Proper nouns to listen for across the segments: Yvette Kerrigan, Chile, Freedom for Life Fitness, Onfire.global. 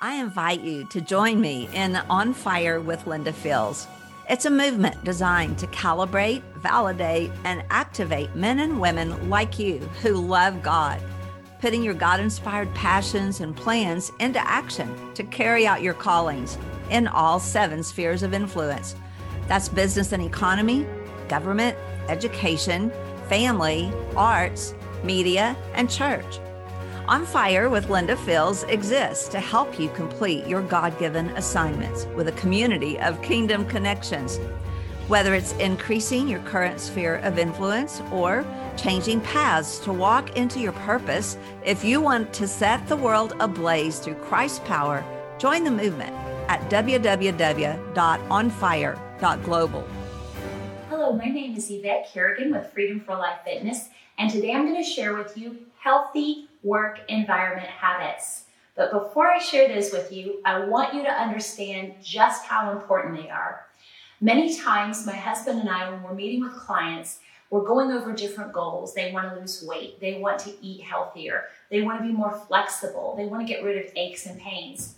I invite you to join me in On Fire with Linda Fields. It's a movement designed to calibrate, validate, and activate men and women like you who love God, putting your God-inspired passions and plans into action to carry out your callings in all 7 spheres of influence. That's business and economy, government, education, family, arts, media, and church. On Fire with Linda Fields exists to help you complete your God-given assignments with a community of kingdom connections. Whether it's increasing your current sphere of influence or changing paths to walk into your purpose, if you want to set the world ablaze through Christ's power, join the movement at www.onfire.global. Hello, my name is Yvette Kerrigan with Freedom for Life Fitness, and today I'm going to share with you healthy work environment habits. But before I share those with you, I want you to understand just how important they are. Many times, my husband and I, when we're meeting with clients, we're going over different goals. They want to lose weight. They want to eat healthier. They want to be more flexible. They want to get rid of aches and pains.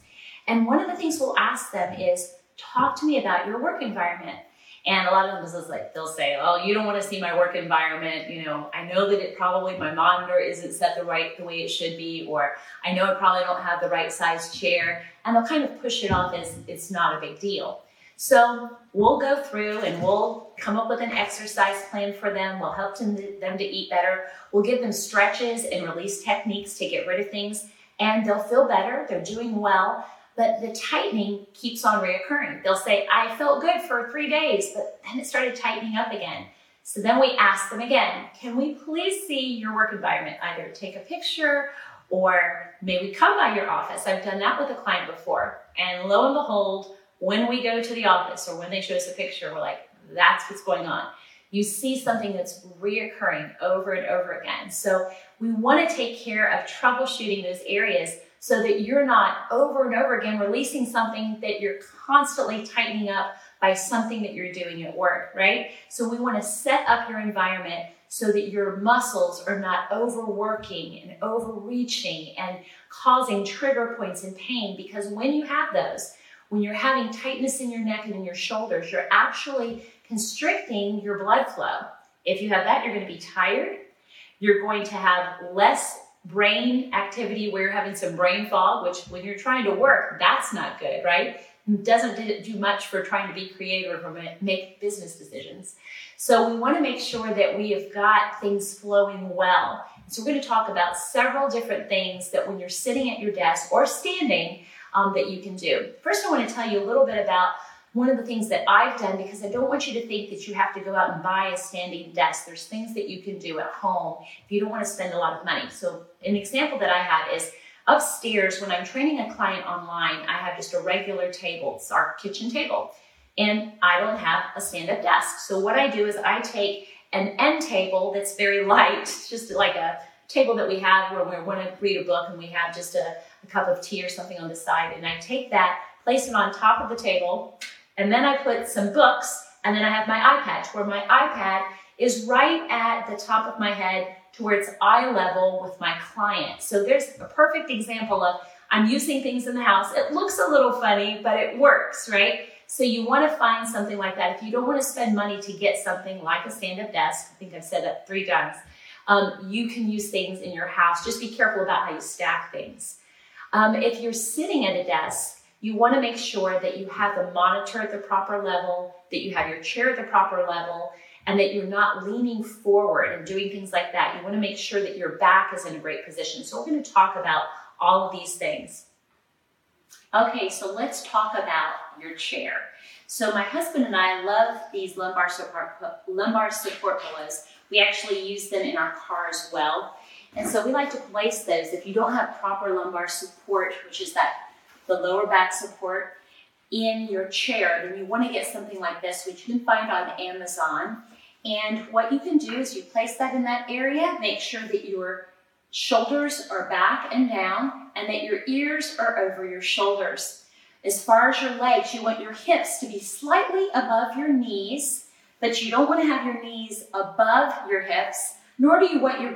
And one of the things we'll ask them is, talk to me about your work environment. And a lot of them, they'll say, oh, you don't want to see my work environment. You know, I know that it probably, my monitor isn't set the way it should be, or I know I probably don't have the right size chair. And they'll kind of push it off as it's not a big deal. So we'll go through and we'll come up with an exercise plan for them. We'll help them to eat better. We'll give them stretches and release techniques to get rid of things. And they'll feel better. They're doing well. But the tightening keeps on reoccurring. They'll say, I felt good for 3 days, but then it started tightening up again. So then we ask them again, can we please see your work environment? Either take a picture or maybe come by your office. I've done that with a client before. And lo and behold, when we go to the office or when they show us a picture, we're like, that's what's going on. You see something that's reoccurring over and over again. So we want to take care of troubleshooting those areas so that you're not over and over again releasing something that you're constantly tightening up by something that you're doing at work, right? So we want to set up your environment so that your muscles are not overworking and overreaching and causing trigger points and pain, because when you have those, when you're having tightness in your neck and in your shoulders, you're actually constricting your blood flow. If you have that, you're going to be tired. You're going to have less brain activity where you're having some brain fog, which when you're trying to work, that's not good, right? It doesn't do much for trying to be creative or make business decisions. So we want to make sure that we have got things flowing well. So we're going to talk about several different things that when you're sitting at your desk or standing, that you can do. First, I want to tell you a little bit about one of the things that I've done, because I don't want you to think that you have to go out and buy a standing desk. There's things that you can do at home if you don't want to spend a lot of money. So an example that I have is upstairs when I'm training a client online, I have just a regular table. It's our kitchen table. And I don't have a stand-up desk. So what I do is I take an end table that's very light, just like a table that we have where we want to read a book and we have just a cup of tea or something on the side. And I take that, place it on top of the table, and then I put some books, and then I have my iPad, where my iPad is right at the top of my head to where it's eye level with my client. So there's a perfect example of I'm using things in the house. It looks a little funny, but it works, right? So you want to find something like that. If you don't want to spend money to get something like a stand-up desk, I think I've said that 3 times, you can use things in your house. Just be careful about how you stack things. If you're sitting at a desk, you want to make sure that you have the monitor at the proper level, that you have your chair at the proper level, and that you're not leaning forward and doing things like that. You want to make sure that your back is in a great position. So we're going to talk about all of these things. Okay, so let's talk about your chair. So my husband and I love these lumbar support pillows. We actually use them in our car as well. And so we like to place those. If you don't have proper lumbar support, which is the lower back support in your chair, then you want to get something like this, which you can find on Amazon. And what you can do is you place that in that area, make sure that your shoulders are back and down and that your ears are over your shoulders. As far as your legs, you want your hips to be slightly above your knees, but you don't want to have your knees above your hips, nor do you want your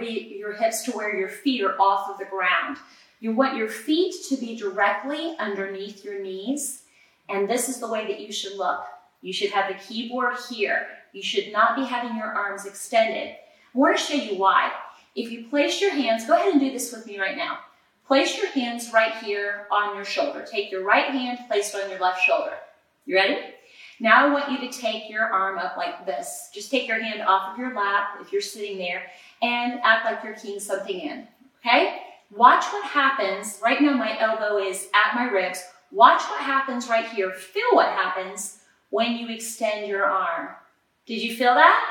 hips to where your feet are off of the ground. You want your feet to be directly underneath your knees, and this is the way that you should look. You should have the keyboard here. You should not be having your arms extended. I want to show you why. If you place your hands, go ahead and do this with me right now. Place your hands right here on your shoulder. Take your right hand, place it on your left shoulder. You ready? Now I want you to take your arm up like this. Just take your hand off of your lap if you're sitting there and act like you're keying something in, okay? Watch what happens. Right now my elbow is at my ribs. Watch what happens right here. Feel what happens when you extend your arm. Did you feel that?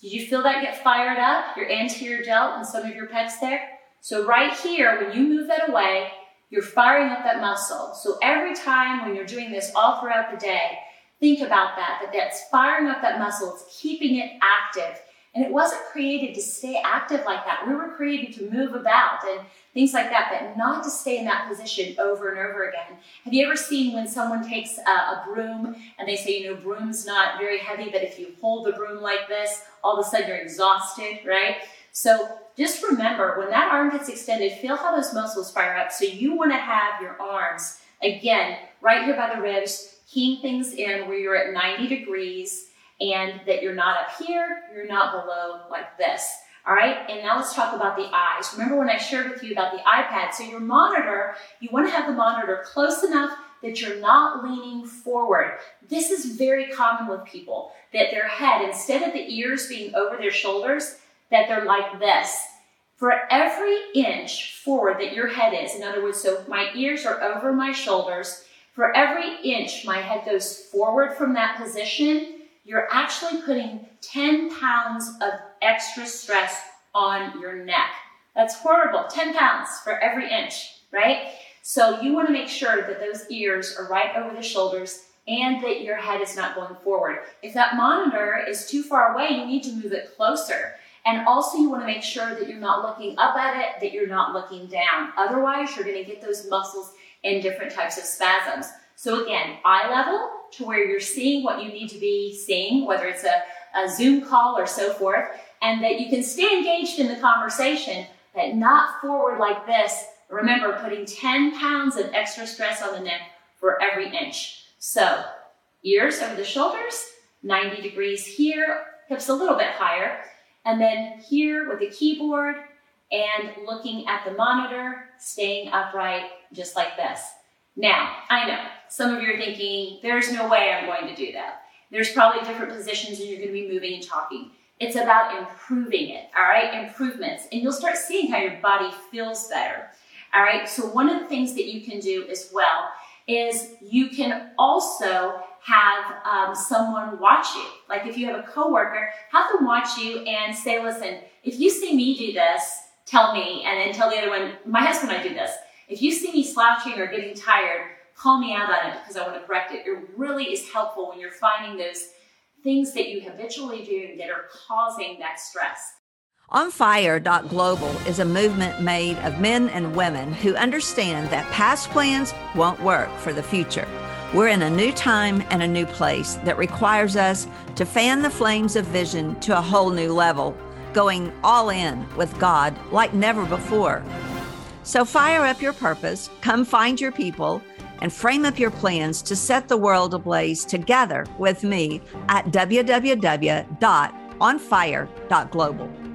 Did you feel that get fired up? Your anterior delt and some of your pecs there? So right here, when you move that away, you're firing up that muscle. So every time when you're doing this all throughout the day, think about that that's firing up that muscle. It's keeping it active. And it wasn't created to stay active like that. We were created to move about and things like that, but not to stay in that position over and over again. Have you ever seen when someone takes a broom and they say, you know, broom's not very heavy, but if you hold the broom like this, all of a sudden you're exhausted, right? So just remember, when that arm gets extended, feel how those muscles fire up. So you want to have your arms, again, right here by the ribs, keying things in where you're at 90 degrees and that you're not up here, you're not below like this. All right, and now let's talk about the eyes. Remember when I shared with you about the iPad, so your monitor, you want to have the monitor close enough that you're not leaning forward. This is very common with people, that their head, instead of the ears being over their shoulders, that they're like this. For every inch forward that your head is, in other words, so my ears are over my shoulders, for every inch my head goes forward from that position, you're actually putting 10 pounds of extra stress on your neck. That's horrible, 10 pounds for every inch, right? So you wanna make sure that those ears are right over the shoulders and that your head is not going forward. If that monitor is too far away, you need to move it closer. And also you wanna make sure that you're not looking up at it, that you're not looking down. Otherwise, you're gonna get those muscles in different types of spasms. So again, eye level to where you're seeing what you need to be seeing, whether it's a Zoom call or so forth, and that you can stay engaged in the conversation, but not forward like this. Remember, putting 10 pounds of extra stress on the neck for every inch. So ears over the shoulders, 90 degrees here, hips a little bit higher, and then here with the keyboard and looking at the monitor, staying upright just like this. Now, I know some of you are thinking, there's no way I'm going to do that. There's probably different positions and you're going to be moving and talking. It's about improving it, all right? Improvements. And you'll start seeing how your body feels better, all right? So one of the things that you can do as well is you can also have someone watch you. Like if you have a coworker, have them watch you and say, listen, if you see me do this, tell me, and then tell the other one, my husband and I do this. If you see me slouching or getting tired, call me out on it because I want to correct it. It really is helpful when you're finding those things that you habitually do that are causing that stress. Onfire.global is a movement made of men and women who understand that past plans won't work for the future. We're in a new time and a new place that requires us to fan the flames of vision to a whole new level, going all in with God like never before. So fire up your purpose, come find your people, and frame up your plans to set the world ablaze together with me at www.onfire.global.